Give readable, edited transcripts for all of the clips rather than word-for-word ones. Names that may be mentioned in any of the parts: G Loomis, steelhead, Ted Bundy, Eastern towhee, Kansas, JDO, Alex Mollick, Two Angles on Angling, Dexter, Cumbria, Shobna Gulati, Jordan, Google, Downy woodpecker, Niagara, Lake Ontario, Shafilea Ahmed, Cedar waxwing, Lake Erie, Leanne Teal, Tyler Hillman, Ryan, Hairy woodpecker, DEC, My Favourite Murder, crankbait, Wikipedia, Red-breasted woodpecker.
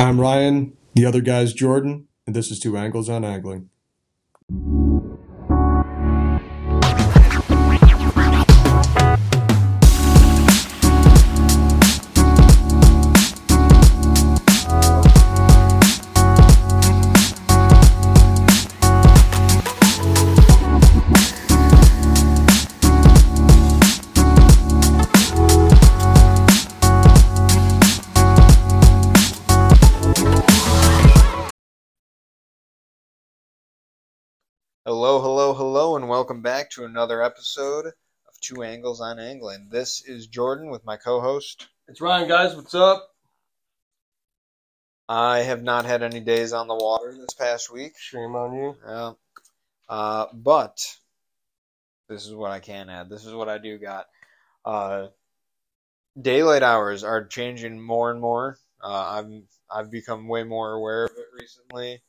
I'm Ryan, the other guy's Jordan, and this is Two Angles on Angling. Hello, hello, hello, and welcome back to another episode of Two Angles on Angling. This is Jordan with my co-host. It's Ryan, guys. What's up? I have not had any days on the water this past week. Shame on you. But this is what I can add. This is what I do got. Daylight hours are changing more and more. I've become way more aware of it recently.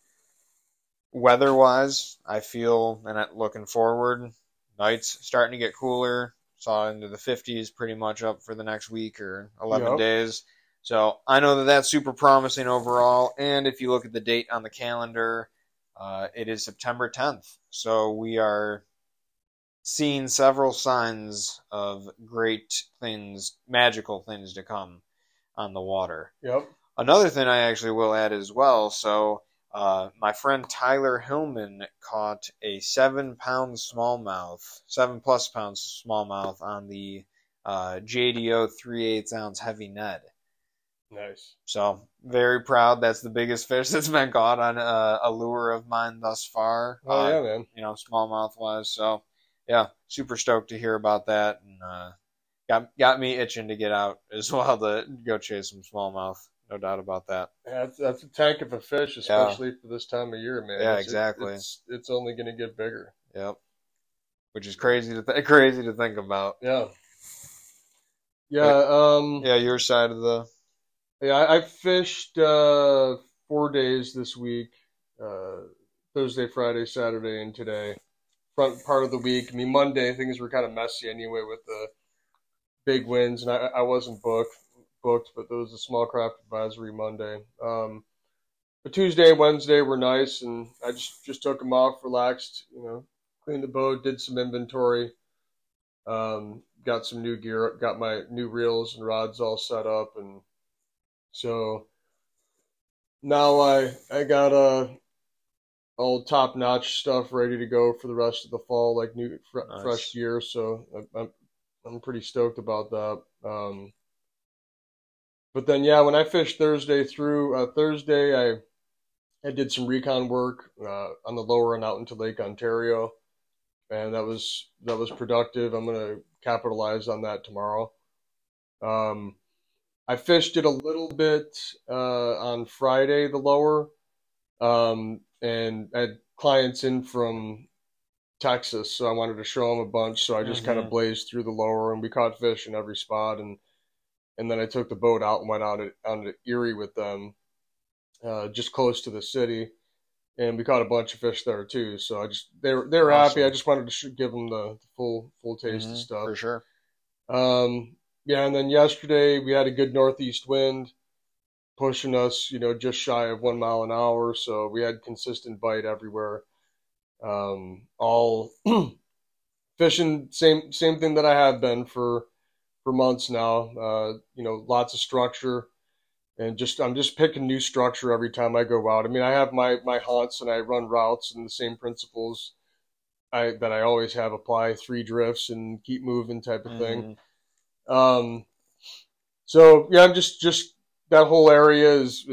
Weather-wise, I feel, and looking forward, nights starting to get cooler. Saw into the 50s pretty much up for the next week or 11 days. So I know that that's super promising overall. And if you look at the date on the calendar, it is September 10th. So we are seeing several signs of great things, magical things to come on the water. Yep. Another thing I actually will add as well, so... my friend Tyler Hillman caught a 7-pound smallmouth, 7+ pound smallmouth on the JDO 3/8 ounce heavy net. Nice. So very proud. That's the biggest fish that's been caught on a lure of mine thus far. Oh yeah, man. You know, smallmouth wise. So yeah, super stoked to hear about that, and got me itching to get out as well to go chase some smallmouth. No doubt about that. Yeah, that's a tank of a fish, especially for this time of year, man. Yeah, exactly. It's only going to get bigger. Yep. Which is crazy to think about. Yeah. Yeah. But, your side of the. Yeah, I fished 4 days this week: Thursday, Friday, Saturday, and today. Front part of the week. I mean, Monday things were kind of messy anyway with the big winds, and I wasn't booked, but there was a small craft advisory Monday. But Tuesday, Wednesday were nice, and I just took them off, relaxed, you know, cleaned the boat, did some inventory, got some new gear, got my new reels and rods all set up, and so now I got all top-notch stuff ready to go for the rest of the fall, like new fresh gear. So I'm pretty stoked about that. But then, yeah, when I fished Thursday through Thursday, I did some recon work on the lower and out into Lake Ontario, and that was productive. I'm gonna capitalize on that tomorrow. I fished it a little bit on Friday, the lower, and I had clients in from Texas, so I wanted to show them a bunch. So I just kind of blazed through the lower, and we caught fish in every spot. And then I took the boat out and went out to Erie with them, just close to the city, and we caught a bunch of fish there too. So they were awesome. Happy. I just wanted to give them the full taste of stuff for sure. Yeah, and then yesterday we had a good northeast wind, pushing us, you know, just shy of 1 mile an hour. So we had consistent bite everywhere. All fishing same thing that I have been for months now, you know, lots of structure, and I'm just picking new structure every time I go out. I mean, I have my haunts and I run routes, and the same principles that I always have apply: 3 drifts and keep moving type of thing. So yeah, I'm just that whole area is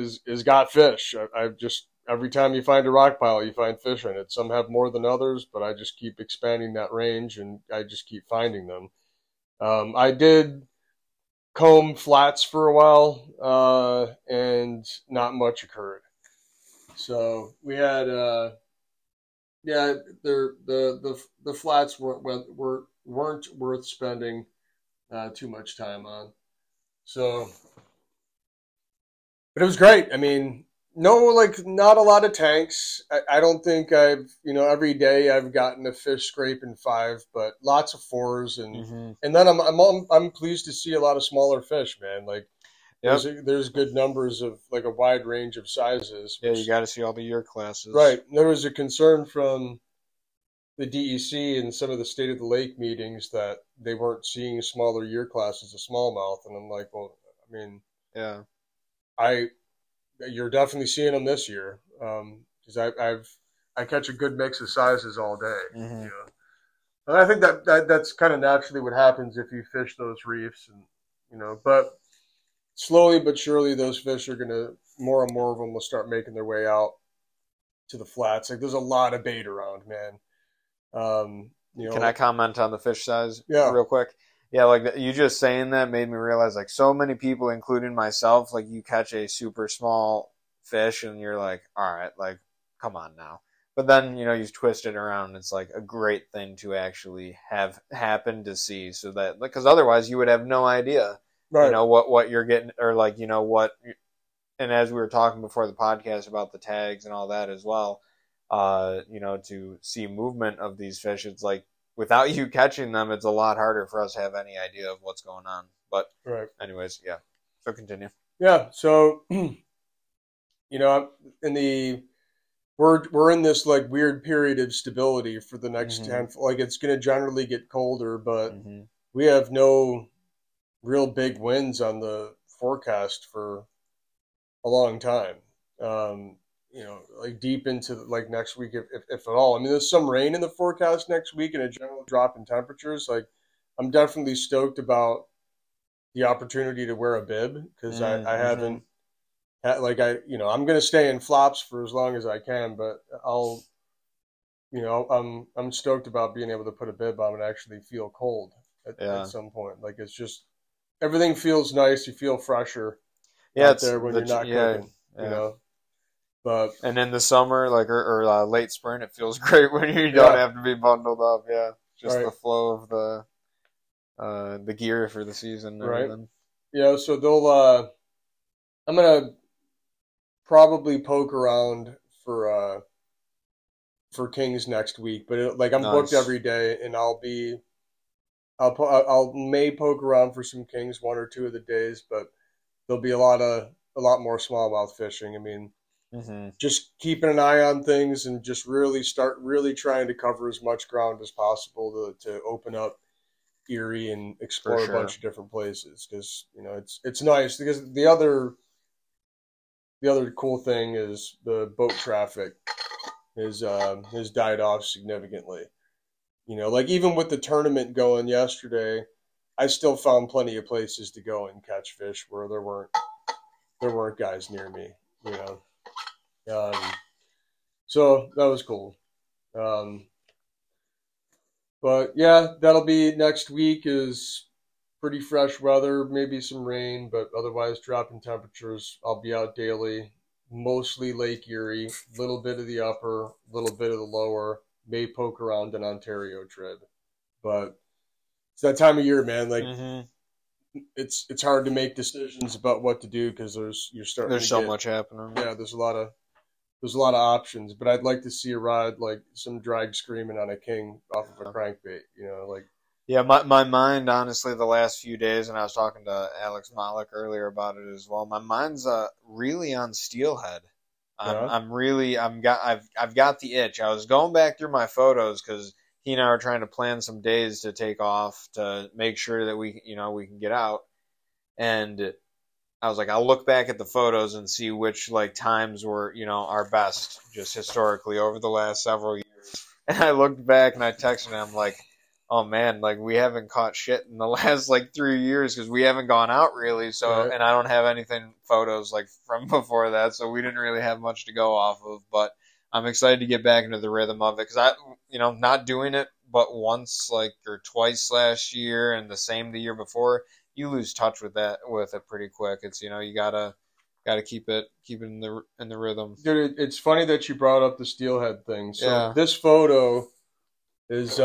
got fish. I've just, every time you find a rock pile, you find fish in it. Some have more than others, but I just keep expanding that range, and I just keep finding them. I did comb flats for a while, and not much occurred. So we had, the flats weren't worth spending too much time on. So, but it was great. I mean, not a lot of tanks. I don't think every day I've gotten a fish scraping 5, but lots of 4s, and then I'm pleased to see a lot of smaller fish, man. Like Yep. There's good numbers of like a wide range of sizes. Yeah, you got to see all the year classes. Right. And there was a concern from the DEC and some of the State of the Lake meetings that they weren't seeing smaller year classes of smallmouth. And I'm like, well, I mean, yeah, you're definitely seeing them this year. Cause I catch a good mix of sizes all day. Mm-hmm. You know? And I think that's kind of naturally what happens if you fish those reefs, and you know, but slowly but surely those fish are gonna, more and more of them will start making their way out to the flats. Like there's a lot of bait around, man. You know, can I comment on the fish size real quick? Yeah, like you just saying that made me realize, like, so many people, including myself, like you catch a super small fish and you're like, all right, like come on now. But then, you know, you twist it around. And it's like a great thing to actually have happen to see, so that, because otherwise you would have no idea, right, you know, what you're getting, or like, you know, what. And as we were talking before the podcast about the tags and all that as well, you know, to see movement of these fish, it's like without you catching them, it's a lot harder for us to have any idea of what's going on. But right. Anyways, yeah. So continue. Yeah. So, you know, in the, We're in this like weird period of stability for the next handful. Like it's going to generally get colder, but we have no real big winds on the forecast for a long time. You know, like deep into like next week, if at all. I mean, there's some rain in the forecast next week and a general drop in temperatures. Like I'm definitely stoked about the opportunity to wear a bib, because I haven't. Like you know, I'm gonna stay in flops for as long as I can, but I'll, you know, I'm stoked about being able to put a bib on and actually feel cold at some point. Like it's just everything feels nice. You feel fresher out there when you're not cooking, you know. But and in the summer, like or late spring, it feels great when you don't have to be bundled up. Yeah, just the flow of the gear for the season. Right. Yeah. So they'll. I'm gonna. Probably poke around for Kings next week, but it, like I'm booked every day, and I'll poke around for some Kings one or two of the days, but there'll be a lot more smallmouth fishing. I mean, just keeping an eye on things and just really trying to cover as much ground as possible to open up Erie and explore a bunch of different places, because you know it's nice, because the other cool thing is the boat traffic has died off significantly. You know, like even with the tournament going yesterday, I still found plenty of places to go and catch fish where there weren't guys near me, you know. So that was cool. But yeah, that'll be next week, is pretty fresh weather, maybe some rain, but otherwise dropping temperatures. I'll be out daily, mostly Lake Erie, little bit of the upper, little bit of the lower, may poke around an Ontario trib. But it's that time of year, man. Like it's hard to make decisions about what to do, because there's so much happening. Yeah, there's a lot of options, but I'd like to see a rod like some drag screaming on a king off of a crankbait, you know, like. Yeah, my mind, honestly, the last few days, and I was talking to Alex Mollick earlier about it as well, my mind's really on steelhead. I've got the itch. I was going back through my photos, because he and I were trying to plan some days to take off to make sure that we can get out. And I was like, I'll look back at the photos and see which like times were, you know, our best just historically over the last several years. And I looked back and I texted him, I'm like, oh man, like we haven't caught shit in the last like 3 years, because we haven't gone out really. So, and I don't have anything photos like from before that, so we didn't really have much to go off of. But I'm excited to get back into the rhythm of it, because I, you know, not doing it but once like or twice last year and the same the year before, you lose touch with it pretty quick. It's, you know, you gotta keep it in the rhythm. Dude, it's funny that you brought up the steelhead thing. So this photo is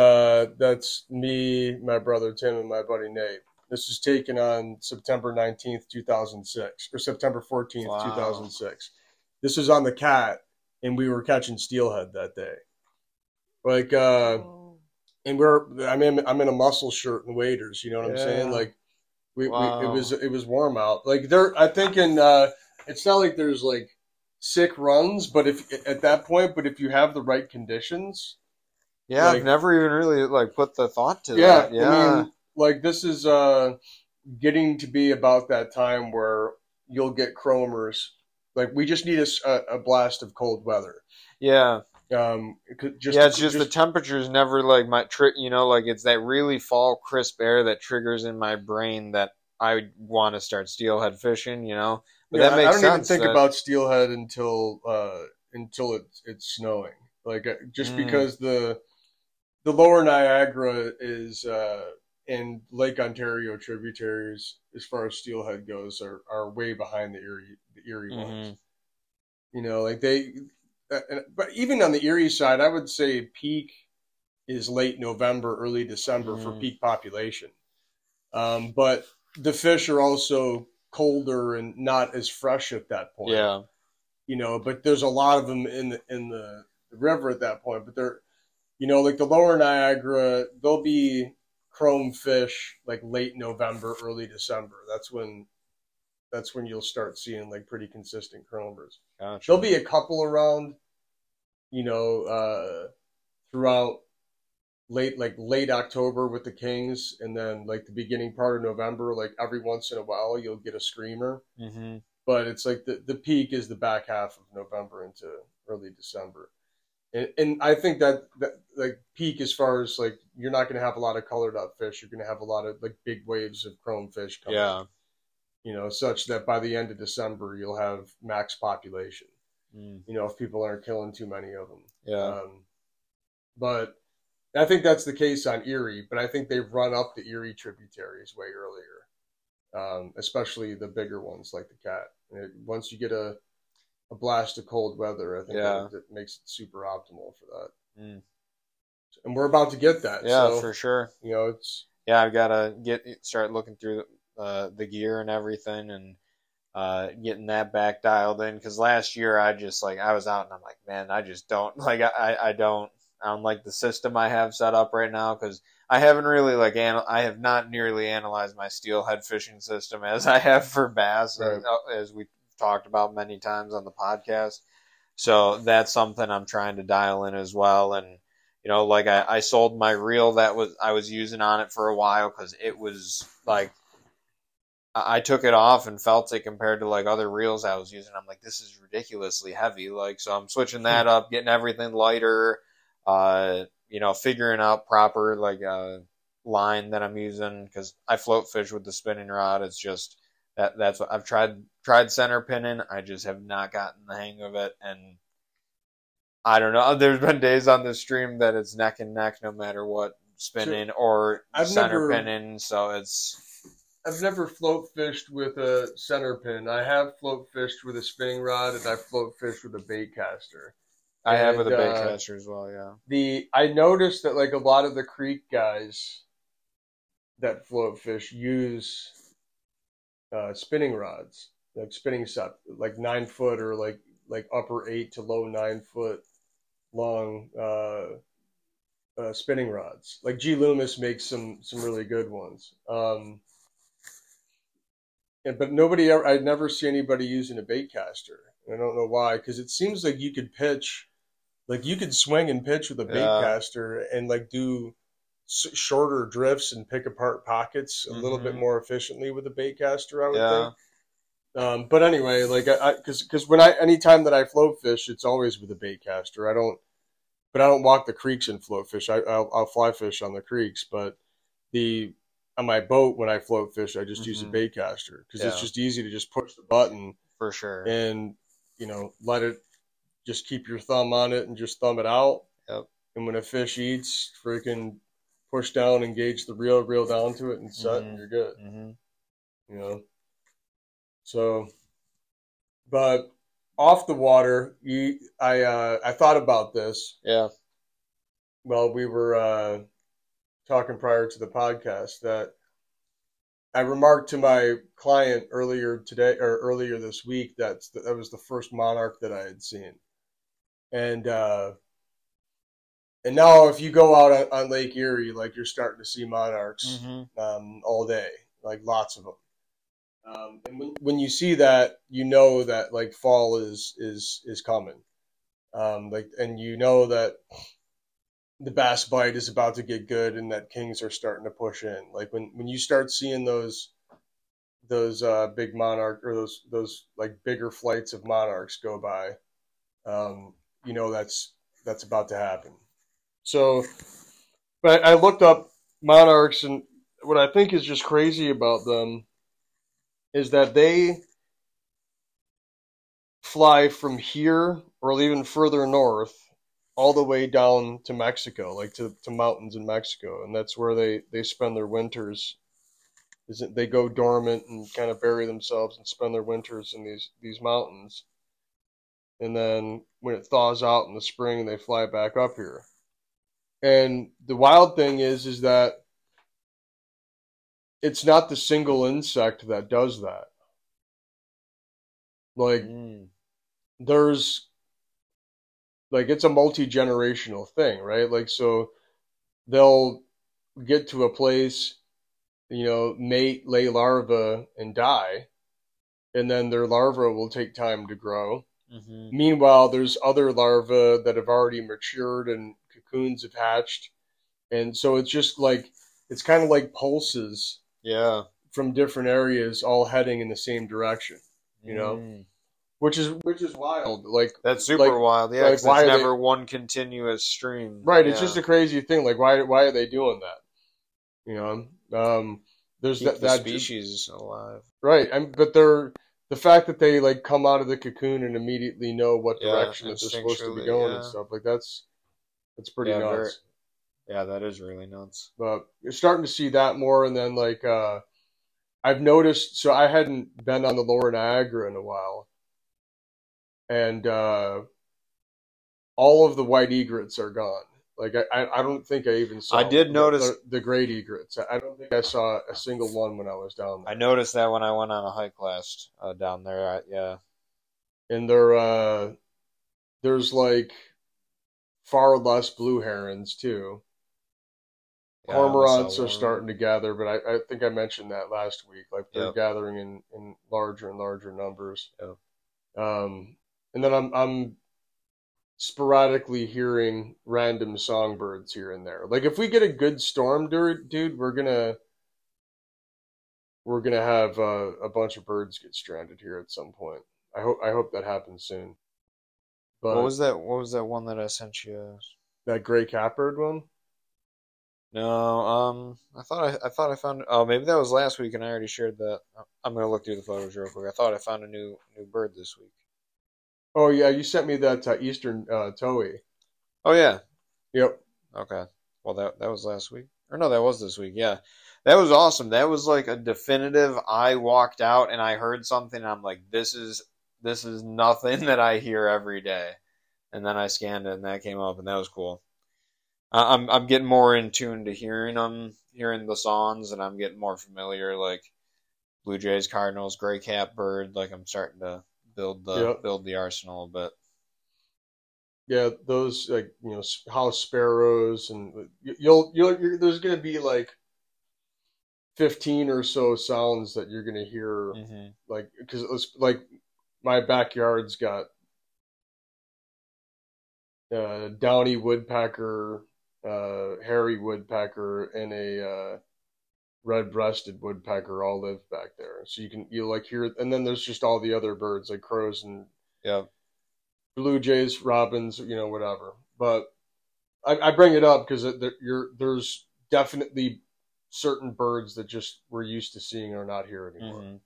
that's me, my brother Tim, and my buddy Nate. This is taken on September 19th, 2006, or September 14th, 2006. This is on the Cat, and we were catching steelhead that day. Like, and I'm in a muscle shirt and waders, you know what I'm saying? Like, Wow. It was warm out. Like there, I think in it's not like there's like sick runs, but if you have the right conditions, yeah, like, I've never even really like put the thought to that. Yeah, I mean, like this is getting to be about that time where you'll get chromers. Like we just need a blast of cold weather. Yeah. It's just the temperature's never like my it's that really fall crisp air that triggers in my brain that I would want to start steelhead fishing, But yeah, that makes sense. I don't even think about steelhead until it's snowing. Like just because the lower Niagara is and Lake Ontario tributaries as far as steelhead goes are way behind the Erie ones. Like they. But even on the Erie side, I would say peak is late November, early December for peak population. But the fish are also colder and not as fresh at that point. Yeah, but there's a lot of them in the river at that point. But they're, like the lower Niagara, they'll be chrome fish like late November, early December. That's when you'll start seeing like pretty consistent chromers. Gotcha. There'll be a couple around, throughout late October with the Kings, and then like the beginning part of November, like every once in a while you'll get a screamer. Mm-hmm. But it's like the peak is the back half of November into early December, and I think that like peak as far as like you're not going to have a lot of colored out fish. You're going to have a lot of like big waves of chrome fish coming. Yeah. Such that by the end of December, you'll have max population, if people aren't killing too many of them. Yeah. But I think that's the case on Erie, but I think they've run up the Erie tributaries way earlier, especially the bigger ones like the Cat. Once you get a blast of cold weather, I think that makes it super optimal for that. Mm. And we're about to get that. Yeah, so, for sure. I've got to start looking through the gear and everything and getting that back dialed in, because last year I was out and I'm like, man, I just don't like I don't like the system I have set up right now, because I haven't really like I have not nearly analyzed my steelhead fishing system as I have for bass, right. As we talked about many times on the podcast, so that's something I'm trying to dial in as well. And like I sold my reel I was using on it for a while, because it was like I took it off and felt it compared to like other reels I was using. I'm like, this is ridiculously heavy. Like, so I'm switching that up, getting everything lighter, figuring out proper like line that I'm using, because I float fish with the spinning rod. It's just that's what I've tried center pinning. I just have not gotten the hang of it, and I don't know. There's been days on this stream that it's neck and neck, no matter what spinning or center pinning. So it's. I've never float fished with a center pin. I have float fished with a spinning rod, and I float fished with a bait caster. I have with a bait caster as well, yeah. I noticed that like a lot of the creek guys that float fish use spinning rods, like spinning set, like 9 foot or like upper 8 to low 9 foot long spinning rods. Like G Loomis makes some really good ones. But I never see anybody using a bait caster. I don't know why, because it seems like you could pitch, like you could swing and pitch with a bait caster and like do shorter drifts and pick apart pockets a little bit more efficiently with a bait caster, I would think. But anyway, like because when anytime that I float fish, it's always with a bait caster. I don't walk the creeks and float fish. I'll fly fish on the creeks, but on my boat, when I float fish, I just use a bait caster, because it's just easy to just push the button for sure, and let it just keep your thumb on it and just thumb it out. Yep. And when a fish eats, freaking push down, engage the reel down to it, and set, and you're good. So, but off the water, I thought about this. Yeah. Well, we were. Talking prior to the podcast, that I remarked to my client earlier this week that was the first monarch that I had seen, and now if you go out on Lake Erie, like you're starting to see monarchs all day. like lots of them. And when you see that, you know that like fall is coming. And you know that the bass bite is about to get good and that kings are starting to push in. Like when you start seeing those big monarch or those like bigger flights of monarchs go by, you know, that's about to happen. So, but I looked up monarchs, and what I think is just crazy about them is that they fly from here or even further north all the way down to Mexico, like to mountains in Mexico. And that's where they spend their winters. They go dormant and kind of bury themselves and spend their winters in these mountains. And then when it thaws out in the spring, they fly back up here. And the wild thing is that it's not the single insect that does that. Like, there's, like, it's a multi-generational thing, right? Like, so they'll get to a place, you know, mate, lay larvae, and die. And then their larvae will take time to grow. Mm-hmm. Meanwhile, there's other larvae that have already matured and cocoons have hatched. And so it's just like, it's kind of like pulses from different areas all heading in the same direction, you know, which is wild. Like that's super wild. Yeah. Like, it's never one continuous stream. Right. Yeah. It's just a crazy thing. Like why are they doing that? You know, there's that species alive. Right. But they're, the fact that they like come out of the cocoon and immediately know what direction that they're supposed to be going and stuff, like that's pretty nuts. Yeah, that is really nuts. But you're starting to see that more, and then like I've noticed. So I hadn't been on the Lower Niagara in a while, and all of the white egrets are gone. Like I don't think I even saw. I did notice the great egrets. I don't think I saw a single one when I was down there. I noticed that when I went on a hike last down there. And there's like far less blue herons too. Cormorants are starting to gather, but I think I mentioned that last week. Like they're gathering in larger and larger numbers. Yep. And then I'm sporadically hearing random songbirds here and there. Like if we get a good storm, dude, we're gonna have a bunch of birds get stranded here at some point. I hope that happens soon. But what was that one that I sent you? That gray catbird one? No, I thought I found. Oh, maybe that was last week, and I already shared that. I'm gonna look through the photos real quick. I thought I found a new bird this week. Oh, yeah, you sent me that Eastern towhee. Oh, yeah. Yep. Okay. Well, that was last week. Or no, that was this week, yeah. That was awesome. That was like a definitive, I walked out and I heard something, and I'm like, this is nothing that I hear every day. And then I scanned it, and that came up, and that was cool. I'm getting more in tune to hearing them, hearing the songs, and I'm getting more familiar, like blue jays, cardinals, gray catbird. Like I'm starting to build the arsenal a bit. Yeah, those like, you know, house sparrows, and you'll there's going to be like 15 or so sounds that you're going to hear, like, because it's like my backyard's got Downy woodpecker, hairy woodpecker, and a red-breasted woodpecker all live back there. So you like hear, and then there's just all the other birds like crows and blue jays, robins, you know, whatever. But I bring it up because there's definitely certain birds that just we're used to seeing are not here anymore.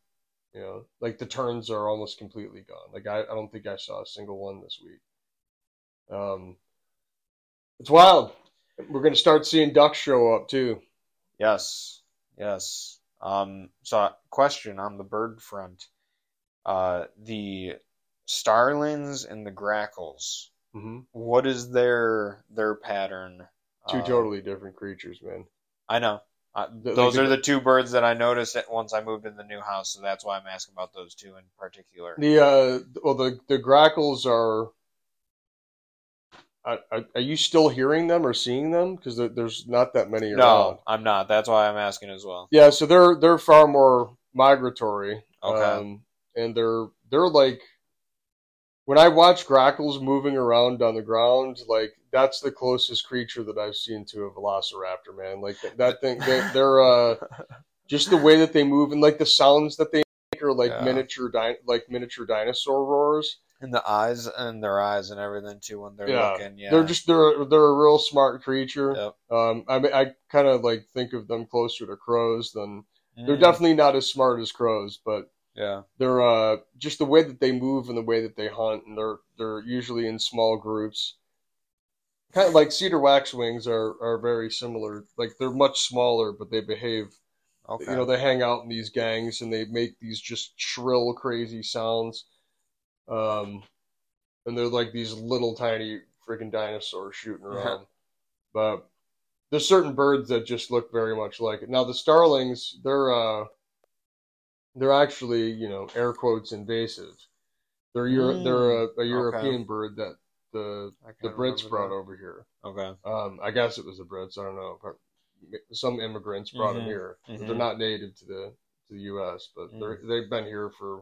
You know, like the terns are almost completely gone. Like I don't think I saw a single one this week. It's wild. We're going to start seeing ducks show up too. Yes. So question on the bird front, the starlings and the grackles, what is their pattern? Two totally different creatures, man. I know. Those are the two birds that I noticed once I moved in the new house. So that's why I'm asking about those two in particular. The grackles are, Are you still hearing them or seeing them? Because there's not that many around. No, I'm not. That's why I'm asking as well. Yeah, so they're far more migratory. Okay. And they're like, when I watch grackles moving around on the ground, like that's the closest creature that I've seen to a velociraptor, man. Like that thing, they're just the way that they move and like the sounds that they make are like miniature dinosaur roars. And the eyes and their eyes and everything too when they're looking. Yeah, they're a real smart creature. Yep. I kind of like think of them closer to crows than they're definitely not as smart as crows, but yeah, they're just the way that they move and the way that they hunt, and they're usually in small groups. Kind of like cedar waxwings are very similar. Like they're much smaller, but they behave. Okay. You know, they hang out in these gangs and they make these just shrill, crazy sounds. And they're like these little tiny freaking dinosaurs shooting around. Yeah. But there's certain birds that just look very much like it. Now the starlings, they're actually, you know, air quotes invasive. They're a European bird that the Brits brought over here. Okay. I guess it was the Brits. I don't know. Some immigrants brought them here. Mm-hmm. They're not native to the U.S., but they've been here for,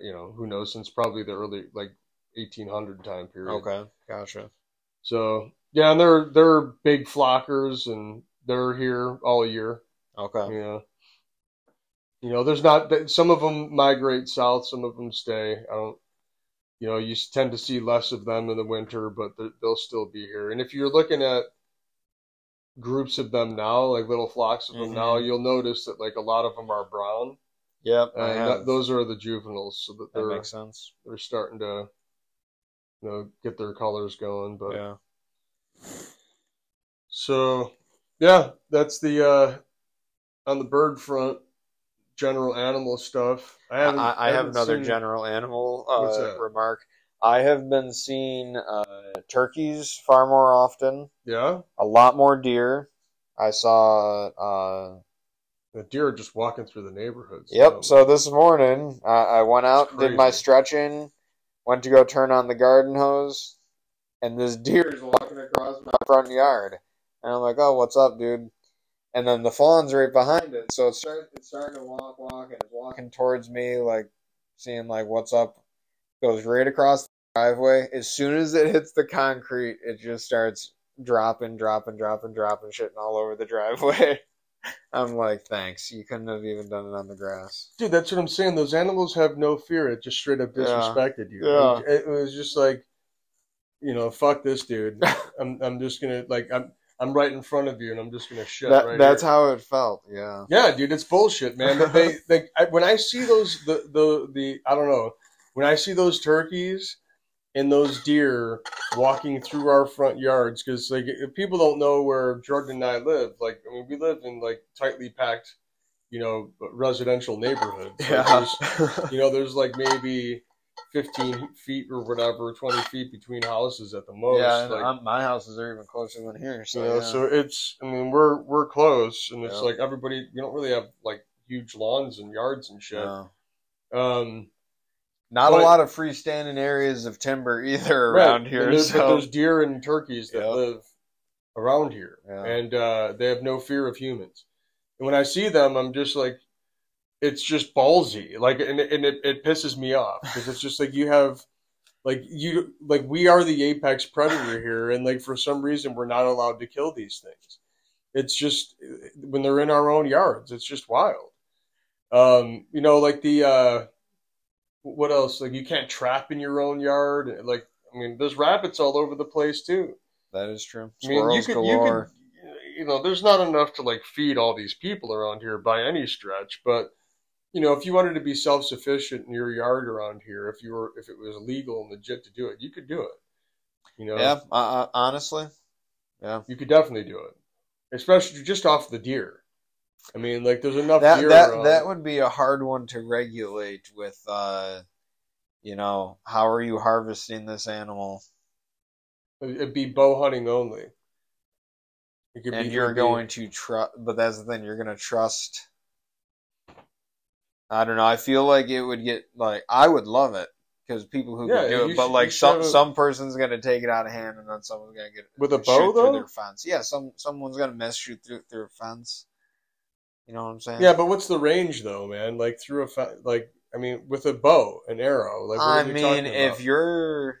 you know, who knows, since probably the early, like, 1800 time period. Okay, gotcha. So, yeah, and they're big flockers, and they're here all year. Okay. Yeah. You know, there's not, some of them migrate south, some of them stay. I don't, you know, you tend to see less of them in the winter, but they'll still be here. And if you're looking at groups of them now, like little flocks of them now, you'll notice that, like, a lot of them are brown. Yep, those are the juveniles, so that makes sense. They're starting to, you know, get their colors going. But yeah, so yeah, that's the on the bird front, general animal stuff. I have another general animal remark. I have been seeing turkeys far more often. Yeah, a lot more deer. I saw. The deer are just walking through the neighborhoods. Yep. So this morning, I went out, did my stretching, went to go turn on the garden hose, and this deer is walking across my front yard. And I'm like, oh, what's up, dude? And then the fawn's right behind it. So it's starting to walk, and it's walking towards me, like, seeing, like, what's up. Goes right across the driveway. As soon as it hits the concrete, it just starts dropping, shitting all over the driveway. I'm like, thanks. You couldn't have even done it on the grass. Dude, that's what I'm saying. Those animals have no fear. It just straight up disrespected you. Yeah. It was just like, you know, fuck this dude. I'm just going to, like, I'm right in front of you, and I'm just going to shut right That's here. How it felt, yeah. Yeah, dude, it's bullshit, man. When I see those, I don't know, when I see those turkeys and those deer walking through our front yards, because, like, if people don't know where Jordan and I live, like, I mean, we live in, like, tightly packed, you know, residential neighborhoods. Yeah. Like, you know, there's, like, maybe 15 feet or whatever, 20 feet between houses at the most. Yeah, like, my houses are even closer than here. So, you know, so it's, I mean, we're close, and it's, like, everybody, we don't really have, like, huge lawns and yards and shit. No. Not a lot of freestanding areas of timber either around here. But there's deer and turkeys that live around here, and they have no fear of humans. And when I see them, I'm just like, it's just ballsy. Like, and it pisses me off, because it's just like we are the apex predator here, and like for some reason we're not allowed to kill these things. It's just when they're in our own yards, it's just wild. You know, like the. What else? Like, you can't trap in your own yard. Like, I mean, there's rabbits all over the place too. That is true. I mean, you know, there's not enough to like feed all these people around here by any stretch. But you know, if you wanted to be self-sufficient in your yard around here, if it was legal and legit to do it, you could do it. You know? Yeah. Honestly, yeah, you could definitely do it, especially just off the deer. I mean, like, there's enough deer around. That would be a hard one to regulate with, you know, how are you harvesting this animal? It'd be bow hunting only. It could and be, you're going to trust, but that's the thing, you're going to trust. I don't know, I feel like it would get, like, I would love it Because people who can do it, but like some person's gonna take it out of hand, and then someone's gonna get with a bow though. Their fence. Yeah, someone's gonna shoot through their fence. You know what I'm saying? Yeah, but what's the range though, man? Like through a like, I mean, with a bow, an arrow. Like, what are you talking about? If you're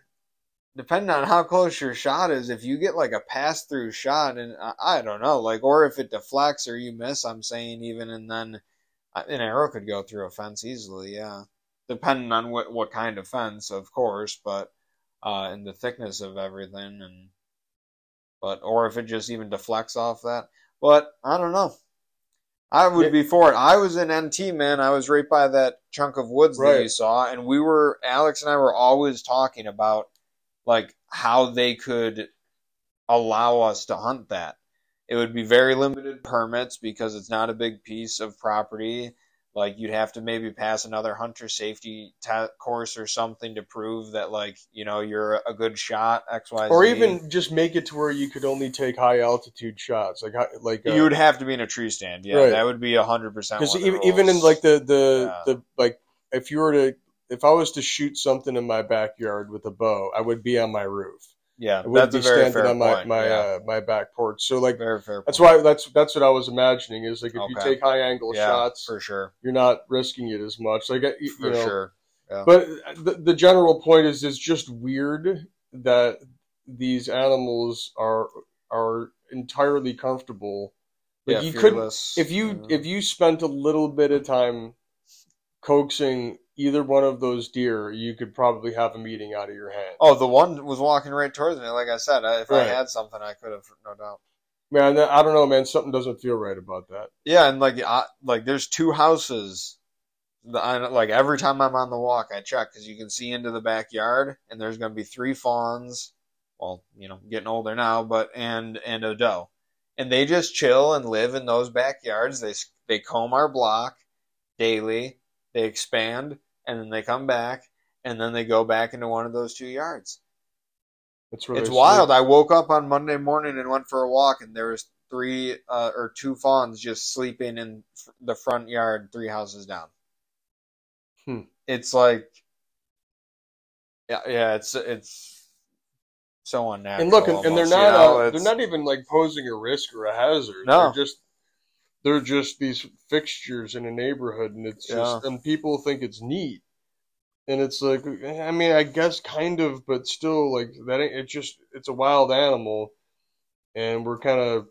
depending on how close your shot is, if you get like a pass through shot, and I don't know, like, or if it deflects or you miss, I'm saying even, and then an arrow could go through a fence easily. Yeah. Depending on what kind of fence, of course, but in the thickness of everything, and or if it just even deflects off that. But I don't know. I would be for it. I was in NT, man. I was right by that chunk of woods that you saw, and we were, Alex and I were always talking about like how they could allow us to hunt that. It would be very limited permits because it's not a big piece of property. Like, you'd have to maybe pass another hunter safety course or something to prove that, like, you know, you're a good shot, X, Y, Z. Or even just make it to where you could only take high-altitude shots. You would have to be in a tree stand. Yeah, that would be 100%. Because even in, like, like, if you were to, if I was to shoot something in my backyard with a bow, I would be on my roof. Yeah, that's a very fair point. My back porch. So like, that's why that's what I was imagining is like, if you take high angle shots, for sure, you're not risking it as much. Like, you know, sure. Yeah. But the general point is, it's just weird that these animals are entirely comfortable. Like, yeah, fearless. If you spent a little bit of time coaxing either one of those deer, you could probably have a meeting out of your hand. Oh, the one was walking right towards me. Like I said, if I had something, I could have, no doubt. Man, I don't know, man. Something doesn't feel right about that. Yeah, and like there's two houses. Like, every time I'm on the walk, I check, because you can see into the backyard, and there's going to be three fawns. Well, you know, getting older now, but and a doe, and they just chill and live in those backyards. They comb our block daily. They expand. And then they come back, and then they go back into one of those 2 yards. It's wild. I woke up on Monday morning and went for a walk, and there was two fawns just sleeping in the front yard, 3 houses down. It's like, yeah, it's so unnatural. And look, and they're not, they're not even like posing a risk or a hazard. No, they're just these fixtures in a neighborhood, and it's just, and people think it's neat, and it's like, I mean, I guess kind of, but still, like, that ain't, it's a wild animal, and we're kind of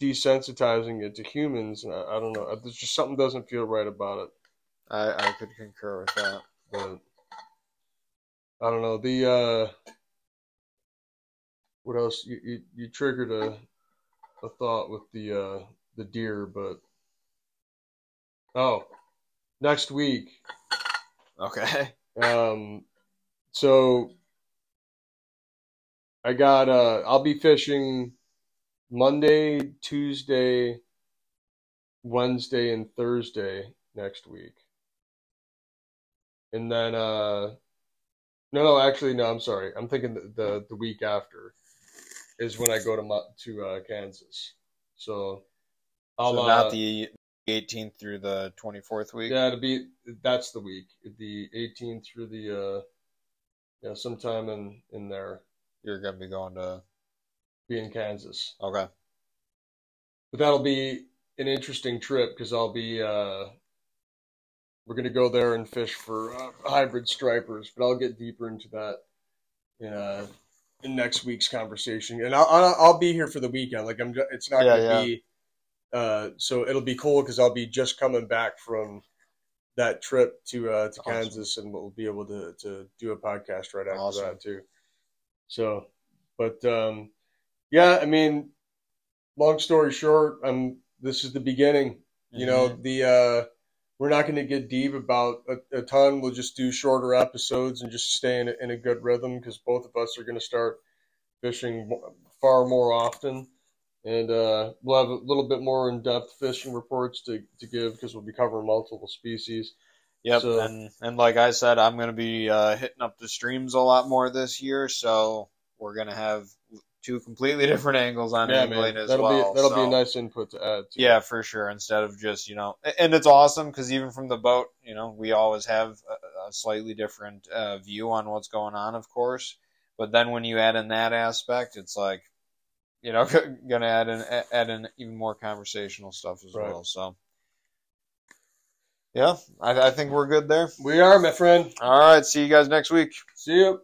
desensitizing it to humans. And I don't know, there's just something doesn't feel right about it. I could concur with that, but I don't know. What else? You triggered a thought with the deer, but next week. Okay. So I got I'll be fishing Monday, Tuesday, Wednesday, and Thursday next week. And then no, I'm sorry. I'm thinking the week after is when I go to Kansas. So not the 18th through the 24th week. Yeah, that's the week, the 18th through the sometime in there. You're gonna be going to be in Kansas. Okay, but that'll be an interesting trip because I'll be we're gonna go there and fish for hybrid stripers, but I'll get deeper into that in next week's conversation. And I'll be here for the weekend. Like it's not gonna be. So it'll be cool because I'll be just coming back from that trip to Kansas, and we'll be able to do a podcast right after that too. So, but yeah, I mean, long story short, this is the beginning. You know, we're not going to get deep about a ton. We'll just do shorter episodes and just stay in a good rhythm because both of us are going to start fishing far more often. And we'll have a little bit more in-depth fishing reports to give because we'll be covering multiple species. Yep, so, and like I said, I'm going to be hitting up the streams a lot more this year, so we're going to have two completely different angles on angling as well. That'll be a nice input to add to. Yeah, for sure, instead of just, and it's awesome because even from the boat, we always have a slightly different view on what's going on, of course. But then when you add in that aspect, it's like, you know, gonna add in even more conversational stuff as well. So, yeah, I think we're good there. We are, my friend. All right, see you guys next week. See you.